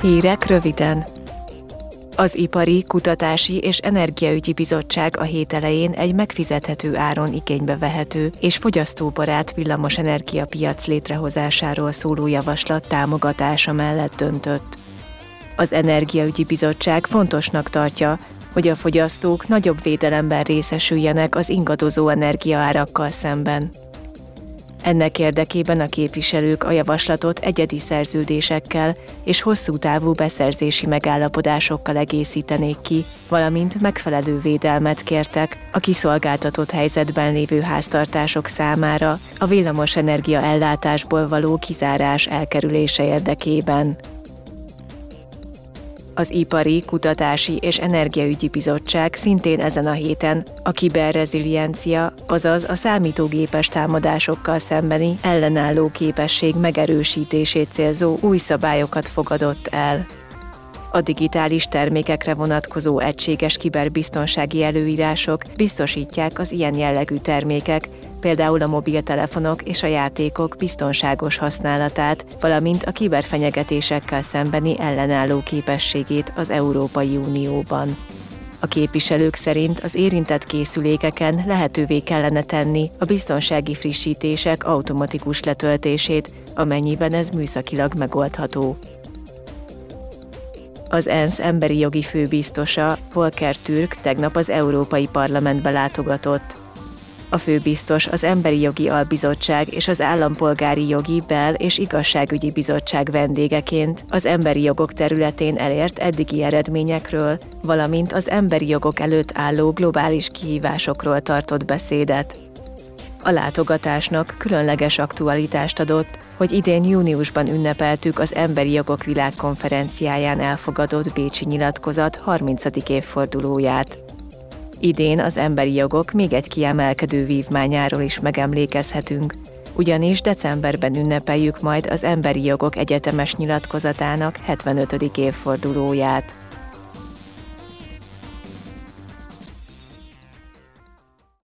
Hírek röviden. Az Ipari, Kutatási és Energiaügyi Bizottság a hét elején egy megfizethető áron igénybe vehető és fogyasztóbarát villamosenergia piac létrehozásáról szóló javaslat támogatása mellett döntött. Az Energiaügyi Bizottság fontosnak tartja, hogy a fogyasztók nagyobb védelemben részesüljenek az ingadozó energiaárakkal szemben. Ennek érdekében a képviselők a javaslatot egyedi szerződésekkel és hosszú távú beszerzési megállapodásokkal egészítenék ki, valamint megfelelő védelmet kértek a kiszolgáltatott helyzetben lévő háztartások számára a villamosenergia ellátásból való kizárás elkerülése érdekében. Az Ipari, Kutatási és Energiaügyi Bizottság szintén ezen a héten a kiberreziliencia, azaz a számítógépes támadásokkal szembeni ellenálló képesség megerősítését célzó új szabályokat fogadott el. A digitális termékekre vonatkozó egységes kiberbiztonsági előírások biztosítják az ilyen jellegű termékek, például a mobiltelefonok és a játékok biztonságos használatát, valamint a kiberfenyegetésekkel szembeni ellenálló képességét az Európai Unióban. A képviselők szerint az érintett készülékeken lehetővé kellene tenni a biztonsági frissítések automatikus letöltését, amennyiben ez műszakilag megoldható. Az ENSZ emberi jogi főbiztosa, Volker Türk tegnap az Európai Parlamentbe látogatott. A főbiztos az Emberi Jogi Albizottság és az Állampolgári Jogi Bel- és Igazságügyi Bizottság vendégeként az emberi jogok területén elért eddigi eredményekről, valamint az emberi jogok előtt álló globális kihívásokról tartott beszédet. A látogatásnak különleges aktualitást adott, hogy idén júniusban ünnepeltük az Emberi Jogok Világkonferenciáján elfogadott Bécsi nyilatkozat 30. évfordulóját. Idén az emberi jogok még egy kiemelkedő vívmányáról is megemlékezhetünk, ugyanis decemberben ünnepeljük majd az Emberi Jogok Egyetemes Nyilatkozatának 75. évfordulóját.